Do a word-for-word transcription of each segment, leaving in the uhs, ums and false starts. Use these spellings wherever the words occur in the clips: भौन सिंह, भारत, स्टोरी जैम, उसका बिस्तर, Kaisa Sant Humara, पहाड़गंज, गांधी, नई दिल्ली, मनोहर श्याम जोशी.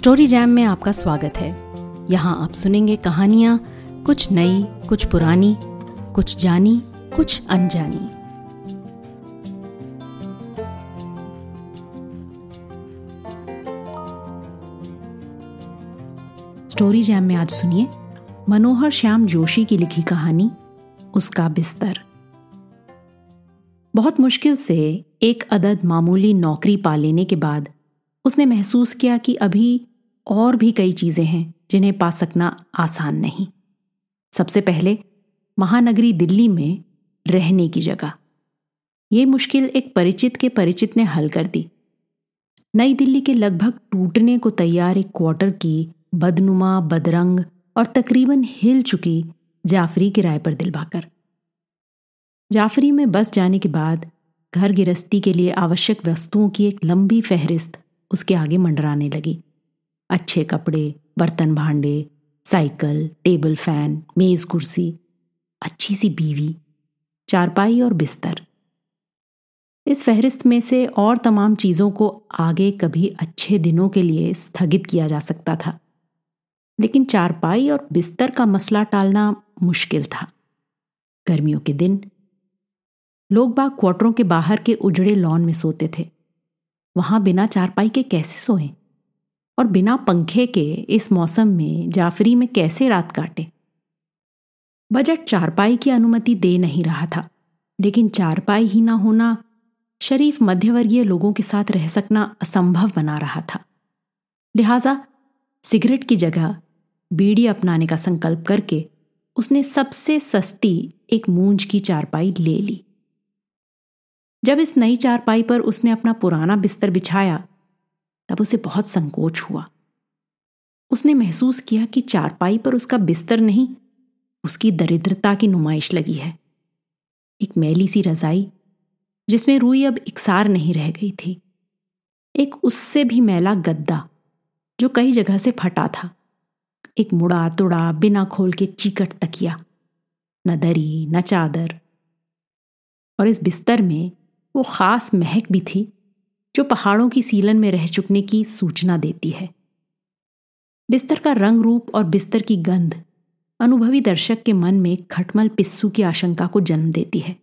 स्टोरी जैम में आपका स्वागत है। यहाँ आप सुनेंगे कहानियाँ, कुछ नई, कुछ पुरानी, कुछ जानी, कुछ अनजानी। स्टोरी जैम में आज सुनिए मनोहर श्याम जोशी की लिखी कहानी उसका बिस्तर। बहुत मुश्किल से एक अदद मामूली नौकरी पा लेने के बाद उसने महसूस किया कि अभी और भी कई चीज़ें हैं जिन्हें पा सकना आसान नहीं। सबसे पहले महानगरी दिल्ली में रहने की जगह। ये मुश्किल एक परिचित के परिचित ने हल कर दी। नई दिल्ली के लगभग टूटने को तैयार एक क्वार्टर की बदनुमा, बदरंग और तकरीबन हिल चुकी जाफरी किराए पर दिलवाकर। जाफरी में बस जाने के बाद घर गिरस्ती के लिए आवश्यक वस्तुओं की एक लंबी फहरिस्त उसके आगे मंडराने लगी। अच्छे कपड़े, बर्तन भांडे, साइकिल, टेबल फैन, मेज कुर्सी, अच्छी सी बीवी, चारपाई और बिस्तर। इस फहरिस्त में से और तमाम चीज़ों को आगे कभी अच्छे दिनों के लिए स्थगित किया जा सकता था, लेकिन चारपाई और बिस्तर का मसला टालना मुश्किल था। गर्मियों के दिन लोग बाग क्वार्टरों के बाहर के उजड़े लॉन में सोते थे। वहाँ बिना चारपाई के कैसे सोएं और बिना पंखे के इस मौसम में जाफरी में कैसे रात काटे। बजट चारपाई की अनुमति दे नहीं रहा था, लेकिन चारपाई ही ना होना शरीफ मध्यवर्गीय लोगों के साथ रह सकना असंभव बना रहा था। लिहाजा सिगरेट की जगह बीड़ी अपनाने का संकल्प करके उसने सबसे सस्ती एक मूंज की चारपाई ले ली। जब इस नई चारपाई पर उसने अपना पुराना बिस्तर बिछाया तब उसे बहुत संकोच हुआ। उसने महसूस किया कि चारपाई पर उसका बिस्तर नहीं, उसकी दरिद्रता की नुमाइश लगी है। एक मैली सी रजाई जिसमें रूई अब इकसार नहीं रह गई थी, एक उससे भी मैला गद्दा जो कई जगह से फटा था, एक मुड़ा तुड़ा बिना खोल के चीकट तकिया, न दरी न चादर। और इस बिस्तर में वो खास महक भी थी जो पहाड़ों की सीलन में रह चुकने की सूचना देती है। बिस्तर का रंग रूप और बिस्तर की गंध अनुभवी दर्शक के मन में खटमल पिस्सू की आशंका को जन्म देती है।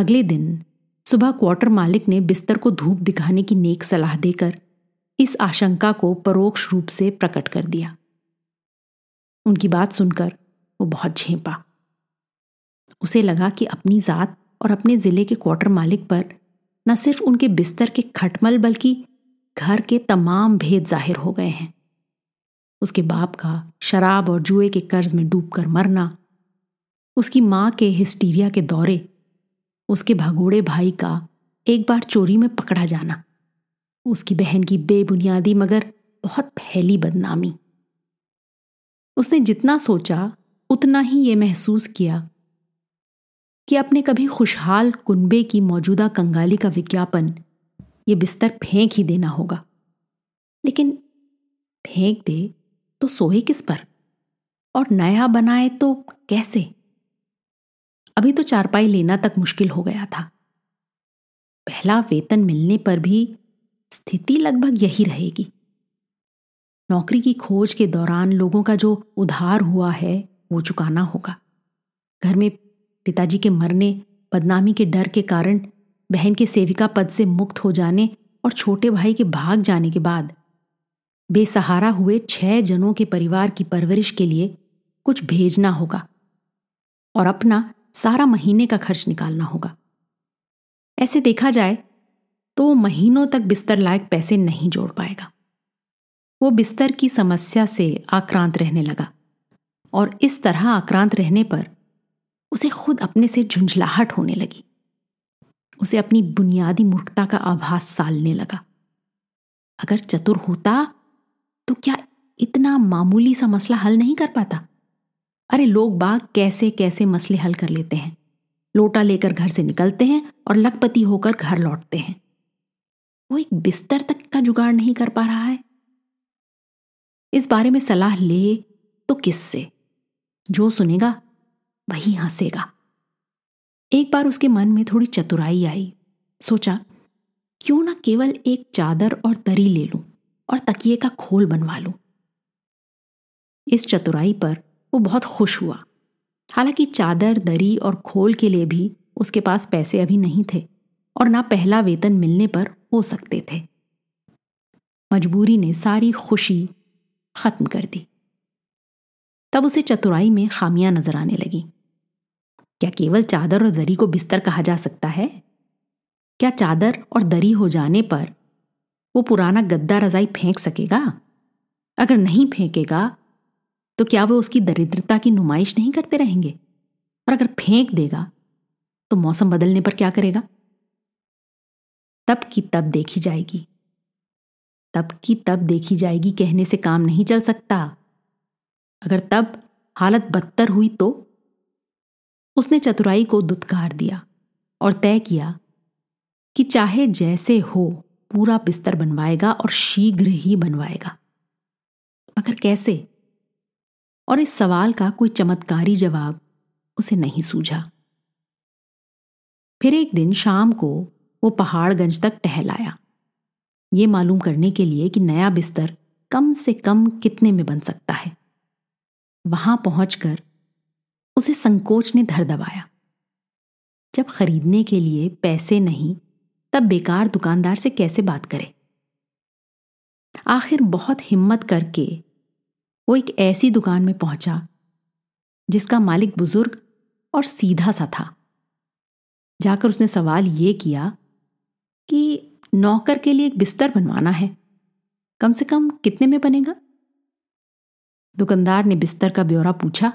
अगले दिन सुबह क्वार्टर मालिक ने बिस्तर को धूप दिखाने की नेक सलाह देकर इस आशंका को परोक्ष रूप से प्रकट कर दिया। उनकी बात सुनकर वो बहुत झेंपा। उसे लगा कि अपनी जात और अपने जिले के क्वार्टर मालिक पर न सिर्फ उनके बिस्तर के खटमल बल्कि घर के तमाम भेद जाहिर हो गए हैं। उसके बाप का शराब और जुए के कर्ज में डूबकर मरना, उसकी माँ के हिस्टीरिया के दौरे, उसके भगोड़े भाई का एक बार चोरी में पकड़ा जाना, उसकी बहन की बेबुनियादी मगर बहुत फैली बदनामी। उसने जितना सोचा उतना ही ये महसूस किया कि अपने कभी खुशहाल कुनबे की मौजूदा कंगाली का विज्ञापन ये बिस्तर फेंक ही देना होगा। लेकिन फेंक दे तो सोए किस पर और नया बनाए तो कैसे? अभी तो चारपाई लेना तक मुश्किल हो गया था। पहला वेतन मिलने पर भी स्थिति लगभग यही रहेगी। नौकरी की खोज के दौरान लोगों का जो उधार हुआ है वो चुकाना होगा। घर में पिताजी के मरने, बदनामी के डर के कारण बहन के सेविका पद से मुक्त हो जाने और छोटे भाई के भाग जाने के बाद बेसहारा हुए छह जनों के परिवार की परवरिश के लिए कुछ भेजना होगा और अपना सारा महीने का खर्च निकालना होगा। ऐसे देखा जाए तो महीनों तक बिस्तर लायक पैसे नहीं जोड़ पाएगा। वो बिस्तर की समस्या से आक्रांत रहने लगा और इस तरह आक्रांत रहने पर उसे खुद अपने से झुंझलाहट होने लगी। उसे अपनी बुनियादी मूर्खता का आभास सालने लगा। अगर चतुर होता तो क्या इतना मामूली सा मसला हल नहीं कर पाता? अरे लोग बाग कैसे कैसे मसले हल कर लेते हैं। लोटा लेकर घर से निकलते हैं और लखपति होकर घर लौटते हैं। वो एक बिस्तर तक का जुगाड़ नहीं कर पा रहा है। इस बारे में सलाह ले तो किससे? जो सुनेगा वही हंसेगा। एक बार उसके मन में थोड़ी चतुराई आई। सोचा क्यों ना केवल एक चादर और दरी ले लूं और तकिए का खोल बनवा लूं। इस चतुराई पर वो बहुत खुश हुआ। हालांकि चादर, दरी और खोल के लिए भी उसके पास पैसे अभी नहीं थे और ना पहला वेतन मिलने पर हो सकते थे। मजबूरी ने सारी खुशी खत्म कर दी। तब उसे चतुराई में खामियां नजर आने लगी। क्या केवल चादर और दरी को बिस्तर कहा जा सकता है? क्या चादर और दरी हो जाने पर वो पुराना गद्दा रजाई फेंक सकेगा? अगर नहीं फेंकेगा तो क्या वो उसकी दरिद्रता की नुमाइश नहीं करते रहेंगे? और अगर फेंक देगा तो मौसम बदलने पर क्या करेगा? तब की तब देखी जाएगी। तब की तब देखी जाएगी कहने से काम नहीं चल सकता। अगर तब हालत बदतर हुई तो? उसने चतुराई को दुत्कार दिया और तय किया कि चाहे जैसे हो पूरा बिस्तर बनवाएगा और शीघ्र ही बनवाएगा। मगर कैसे? और इस सवाल का कोई चमत्कारी जवाब उसे नहीं सूझा। फिर एक दिन शाम को वो पहाड़गंज तक टहल आया, ये मालूम करने के लिए कि नया बिस्तर कम से कम कितने में बन सकता है। वहां पहुंचकर उसे संकोच ने धर दबाया। जब खरीदने के लिए पैसे नहीं तब बेकार दुकानदार से कैसे बात करे? आखिर बहुत हिम्मत करके वो एक ऐसी दुकान में पहुंचा जिसका मालिक बुजुर्ग और सीधा सा था। जाकर उसने सवाल ये किया कि नौकर के लिए एक बिस्तर बनवाना है, कम से कम कितने में बनेगा? दुकानदार ने बिस्तर का ब्यौरा पूछा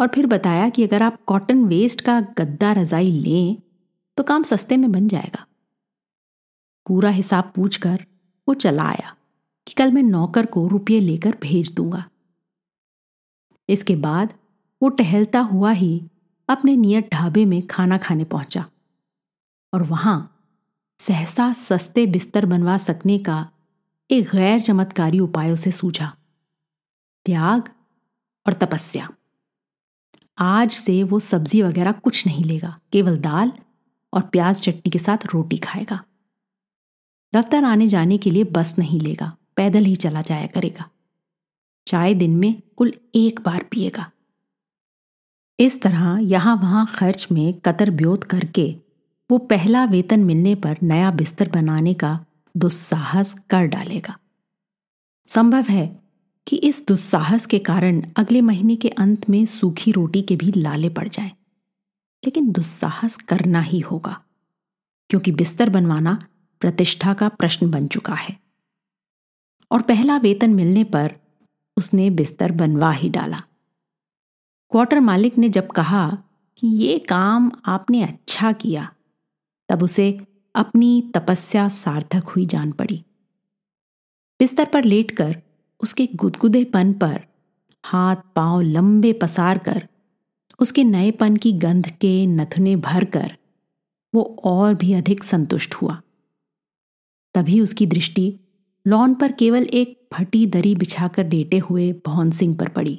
और फिर बताया कि अगर आप कॉटन वेस्ट का गद्दा रजाई लें तो काम सस्ते में बन जाएगा। पूरा हिसाब पूछकर वो चला आया कि कल मैं नौकर को रुपये लेकर भेज दूंगा। इसके बाद वो टहलता हुआ ही अपने नियत ढाबे में खाना खाने पहुंचा और वहां सहसा सस्ते बिस्तर बनवा सकने का एक गैर चमत्कारी उपाय उसे सूझा। त्याग और तपस्या। आज से वो सब्जी वगैरह कुछ नहीं लेगा, केवल दाल और प्याज चटनी के साथ रोटी खाएगा। दफ्तर आने जाने के लिए बस नहीं लेगा, पैदल ही चला जाया करेगा। चाय दिन में कुल एक बार पिएगा। इस तरह यहां वहां खर्च में कतर ब्योत करके वो पहला वेतन मिलने पर नया बिस्तर बनाने का दुस्साहस कर डालेगा। संभव है कि इस दुस्साहस के कारण अगले महीने के अंत में सूखी रोटी के भी लाले पड़ जाएं, लेकिन दुस्साहस करना ही होगा क्योंकि बिस्तर बनवाना प्रतिष्ठा का प्रश्न बन चुका है। और पहला वेतन मिलने पर उसने बिस्तर बनवा ही डाला। क्वार्टर मालिक ने जब कहा कि ये काम आपने अच्छा किया, तब उसे अपनी तपस्या सार्थक हुई जान पड़ी। बिस्तर पर लेटकर उसके गुदगुदेपन पर हाथ पांव लंबे पसार कर उसके नएपन की गंध के नथुने भर कर वो और भी अधिक संतुष्ट हुआ। तभी उसकी दृष्टि लॉन पर केवल एक फटी दरी बिछाकर लेटे हुए भौन सिंह पर पड़ी।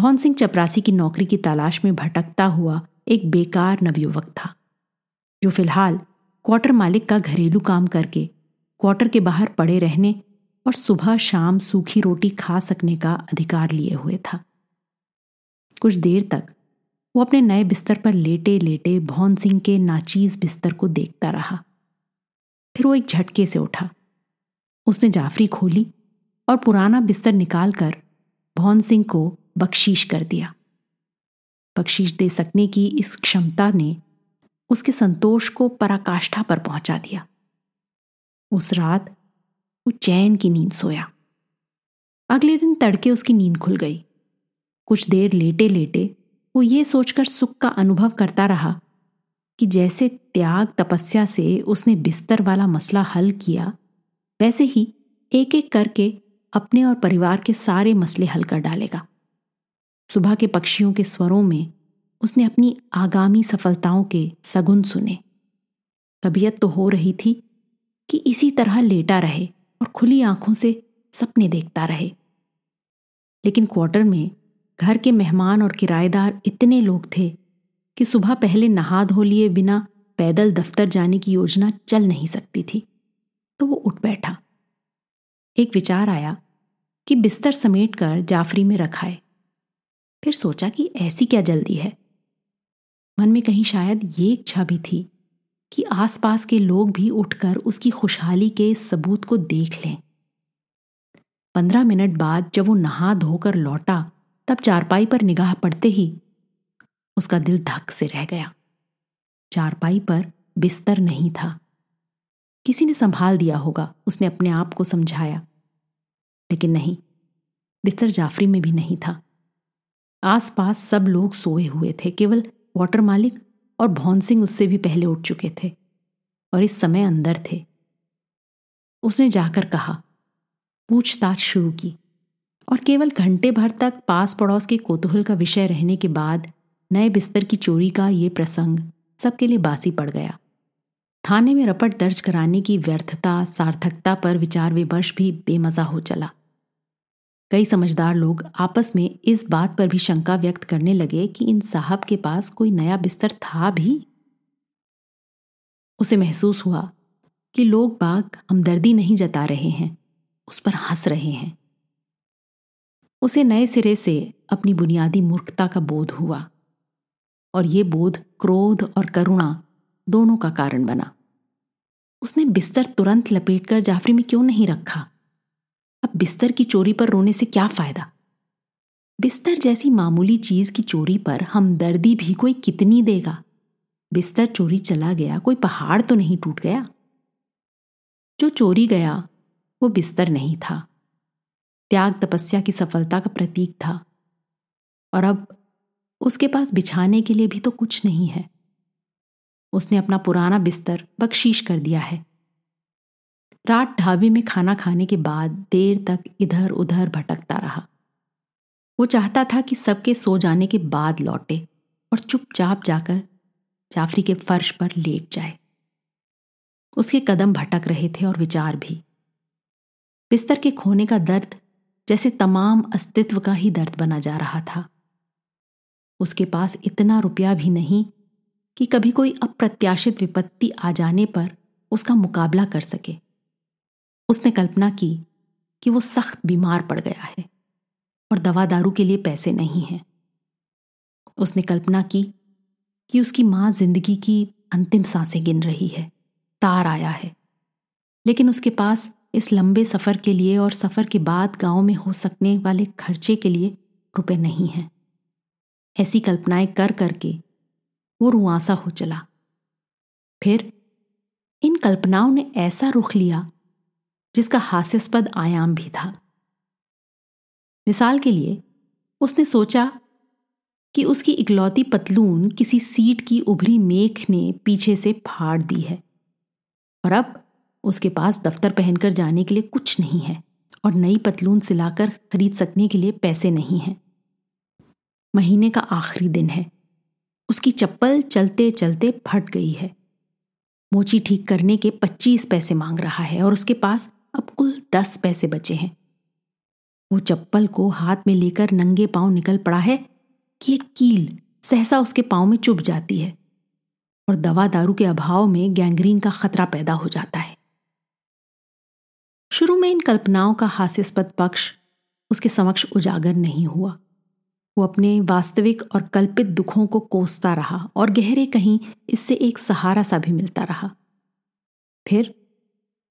भौन सिंह चपरासी की नौकरी की तलाश में भटकता हुआ एक बेकार नवयुवक था जो फिलहाल क्वार्टर मालिक का घरेलू काम करके क्वार्टर के बाहर पड़े रहने और सुबह शाम सूखी रोटी खा सकने का अधिकार लिए हुए था। कुछ देर तक वो अपने नए बिस्तर पर लेटे लेटे भौन सिंह के नाचीज बिस्तर को देखता रहा। फिर वो एक झटके से उठा। उसने जाफरी खोली और पुराना बिस्तर निकालकर भौन सिंह को बख्शीश कर दिया। बख्शीश दे सकने की इस क्षमता ने उसके संतोष को पराकाष्ठा पर पहुंचा दिया। उस रात वो चैन की नींद सोया। अगले दिन तड़के उसकी नींद खुल गई। कुछ देर लेटे लेटे वो ये सोचकर सुख का अनुभव करता रहा कि जैसे त्याग तपस्या से उसने बिस्तर वाला मसला हल किया, वैसे ही एक एक करके अपने और परिवार के सारे मसले हल कर डालेगा। सुबह के पक्षियों के स्वरों में उसने अपनी आगामी सफलताओं के सगुन सुने। तबीयत तो हो रही थी कि इसी तरह लेटा रहे और खुली आंखों से सपने देखता रहे, लेकिन क्वार्टर में घर के मेहमान और किराएदार इतने लोग थे कि सुबह पहले नहा धो लिए बिना पैदल दफ्तर जाने की योजना चल नहीं सकती थी। तो वो उठ बैठा। एक विचार आया कि बिस्तर समेट कर जाफरी में रखाए। फिर सोचा कि ऐसी क्या जल्दी है। मन में कहीं शायद ये इच्छा भी थी कि आसपास के लोग भी उठकर उसकी खुशहाली के सबूत को देख लें। पंद्रह मिनट बाद जब वो नहा धोकर लौटा, तब चारपाई पर निगाह पड़ते ही उसका दिल धक से रह गया। चारपाई पर बिस्तर नहीं था। किसी ने संभाल दिया होगा, उसने अपने आप को समझाया, लेकिन नहीं, बिस्तर जाफरी में भी नहीं था। आसपास सब लोग सोए हुए थे, केवल वाटर मालिक और भौन सिंह उससे भी पहले उठ चुके थे और इस समय अंदर थे। उसने जाकर कहा, पूछताछ शुरू की और केवल घंटे भर तक पास पड़ोस के कोतूहल का विषय रहने के बाद नए बिस्तर की चोरी का ये प्रसंग सबके लिए बासी पड़ गया। थाने में रपट दर्ज कराने की व्यर्थता सार्थकता पर विचार विमर्श भी बेमजा हो चला। कई समझदार लोग आपस में इस बात पर भी शंका व्यक्त करने लगे कि इन साहब के पास कोई नया बिस्तर था भी। उसे महसूस हुआ कि लोग बाग हमदर्दी नहीं जता रहे हैं, उस पर हंस रहे हैं। उसे नए सिरे से अपनी बुनियादी मूर्खता का बोध हुआ और ये बोध क्रोध और करुणा दोनों का कारण बना। उसने बिस्तर तुरंत लपेटकर जाफरी में क्यों नहीं रखा? अब बिस्तर की चोरी पर रोने से क्या फायदा? बिस्तर जैसी मामूली चीज की चोरी पर हमदर्दी भी कोई कितनी देगा? बिस्तर चोरी चला गया, कोई पहाड़ तो नहीं टूट गया। जो चोरी गया वो बिस्तर नहीं था, त्याग तपस्या की सफलता का प्रतीक था, और अब उसके पास बिछाने के लिए भी तो कुछ नहीं है। उसने अपना पुराना बिस्तर बख्शीश कर दिया है। रात ढाबे में खाना खाने के बाद देर तक इधर उधर भटकता रहा। वो चाहता था कि सबके सो जाने के बाद लौटे और चुपचाप जाकर जाफरी के फर्श पर लेट जाए। उसके कदम भटक रहे थे और विचार भी। बिस्तर के खोने का दर्द जैसे तमाम अस्तित्व का ही दर्द बना जा रहा था। उसके पास इतना रुपया भी नहीं कि कभी कोई अप्रत्याशित विपत्ति आ जाने पर उसका मुकाबला कर सके। उसने कल्पना की कि वो सख्त बीमार पड़ गया है और दवा दारू के लिए पैसे नहीं हैं। उसने कल्पना की कि उसकी माँ जिंदगी की अंतिम सांसें गिन रही है, तार आया है, लेकिन उसके पास इस लंबे सफर के लिए और सफर के बाद गांव में हो सकने वाले खर्चे के लिए रुपए नहीं हैं। ऐसी कल्पनाएं कर करके वो रुआंसा हो चला। फिर इन कल्पनाओं ने ऐसा रुख लिया जिसका हास्यास्पद आयाम भी था। मिसाल के लिए उसने सोचा कि उसकी इकलौती पतलून किसी सीट की उभरी मेख ने पीछे से फाड़ दी है और अब उसके पास दफ्तर पहनकर जाने के लिए कुछ नहीं है और नई पतलून सिलाकर खरीद सकने के लिए पैसे नहीं हैं। महीने का आखिरी दिन है। उसकी चप्पल चलते चलते फट गई है। मोची ठीक करने के पच्चीस पैसे मांग रहा है और उसके पास अब कुल दस पैसे बचे हैं। वो चप्पल को हाथ में लेकर नंगे पांव निकल पड़ा है कि एक कील सहसा उसके पांव में चुभ जाती है और दवा दारू के अभाव में गैंग्रीन का खतरा पैदा हो जाता है। शुरू में इन कल्पनाओं का हास्यास्पद पक्ष उसके समक्ष उजागर नहीं हुआ। वो अपने वास्तविक और कल्पित दुखों को कोसता रहा और गहरे कहीं इससे एक सहारा सा भी मिलता रहा। फिर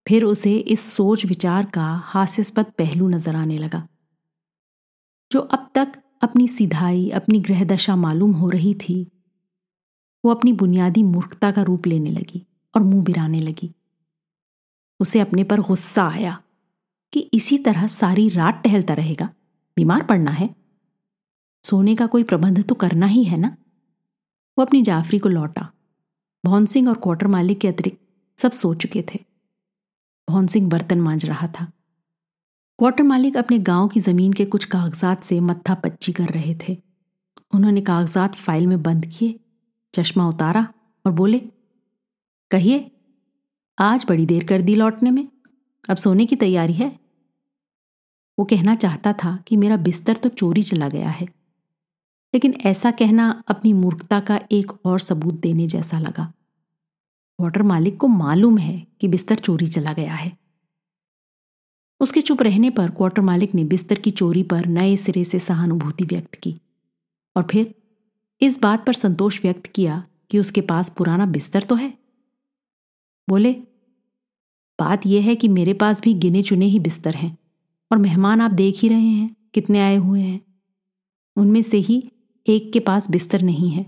फिर उसे इस सोच विचार का हास्यास्पद पहलू नजर आने लगा। जो अब तक अपनी सीधाई, अपनी गृहदशा मालूम हो रही थी, वो अपनी बुनियादी मूर्खता का रूप लेने लगी और मुंह बिराने लगी। उसे अपने पर गुस्सा आया कि इसी तरह सारी रात टहलता रहेगा, बीमार पड़ना है, सोने का कोई प्रबंध तो करना ही है ना। वो अपनी जाफरी को लौटा। भौन सिंह और क्वार्टर मालिक के अतिरिक्त सब सो चुके थे। भौन सिंह बर्तन मांज रहा था। क्वार्टर मालिक अपने गांव की जमीन के कुछ कागजात से मत्था पच्ची कर रहे थे। उन्होंने कागजात फाइल में बंद किए, चश्मा उतारा और बोले, कहिए, आज बड़ी देर कर दी लौटने में, अब सोने की तैयारी है। वो कहना चाहता था कि मेरा बिस्तर तो चोरी चला गया है, लेकिन ऐसा कहना अपनी मूर्खता का एक और सबूत देने जैसा लगा। वाटर मालिक को मालूम है कि बिस्तर चोरी चला गया है। उसके चुप रहने पर क्वार्टर मालिक ने बिस्तर की चोरी पर नए सिरे से सहानुभूति व्यक्त की और फिर इस बात पर संतोष व्यक्त किया कि उसके पास पुराना बिस्तर तो है। बोले, बात यह है कि मेरे पास भी गिने चुने ही बिस्तर हैं और मेहमान आप देख ही रहे हैं कितने आए हुए हैं। उनमें से ही एक के पास बिस्तर नहीं है,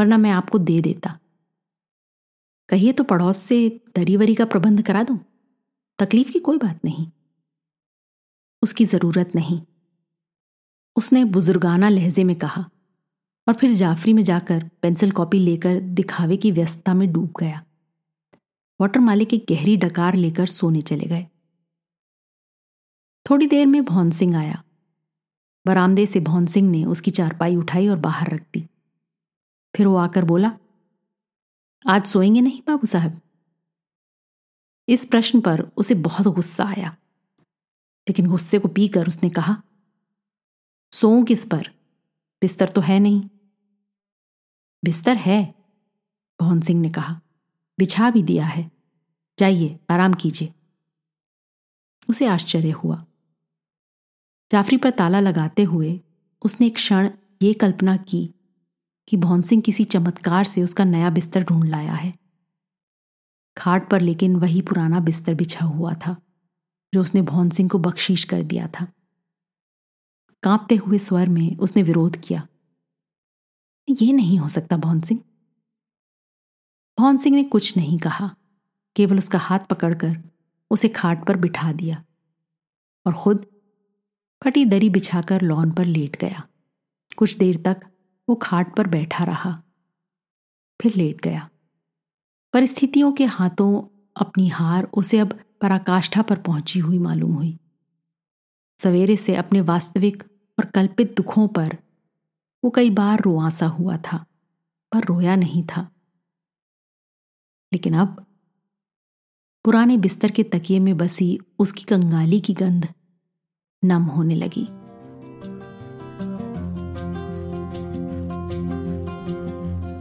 वरना मैं आपको दे देता। कहिए तो पड़ोस से दरीवरी का प्रबंध करा दूं। तकलीफ की कोई बात नहीं, उसकी जरूरत नहीं, उसने बुजुर्गाना लहजे में कहा और फिर जाफरी में जाकर पेंसिल कॉपी लेकर दिखावे की व्यस्तता में डूब गया। वाटर मालिक एक गहरी डकार लेकर सोने चले गए। थोड़ी देर में भौन सिंह आया। बरामदे से भौन सिंह ने उसकी चारपाई उठाई और बाहर रख दी। फिर वो आकर बोला, आज सोएंगे नहीं बाबू साहब? इस प्रश्न पर उसे बहुत गुस्सा आया, लेकिन गुस्से को पीकर उसने कहा, सोऊं किस पर? बिस्तर तो है नहीं। बिस्तर है, भवन सिंह ने कहा, बिछा भी दिया है, जाइए आराम कीजिए। उसे आश्चर्य हुआ। जाफरी पर ताला लगाते हुए उसने एक क्षण ये कल्पना की कि भवन सिंह किसी चमत्कार से उसका नया बिस्तर ढूंढ लाया है। खाट पर लेकिन वही पुराना बिस्तर बिछा हुआ था जो उसने भवन सिंह को बख्शीश कर दिया था। कांपते हुए स्वर में उसने विरोध किया, यह नहीं हो सकता भवन सिंह। भवन सिंह ने कुछ नहीं कहा, केवल उसका हाथ पकड़कर उसे खाट पर बिठा दिया और खुद फटी दरी बिछाकर लॉन पर लेट गया। कुछ देर तक वो खाट पर बैठा रहा, फिर लेट गया। परिस्थितियों के हाथों अपनी हार उसे अब पराकाष्ठा पर पहुंची हुई मालूम हुई। सवेरे से अपने वास्तविक और कल्पित दुखों पर वो कई बार रुआंसा हुआ था, पर रोया नहीं था। लेकिन अब पुराने बिस्तर के तकिए में बसी उसकी कंगाली की गंध नम होने लगी।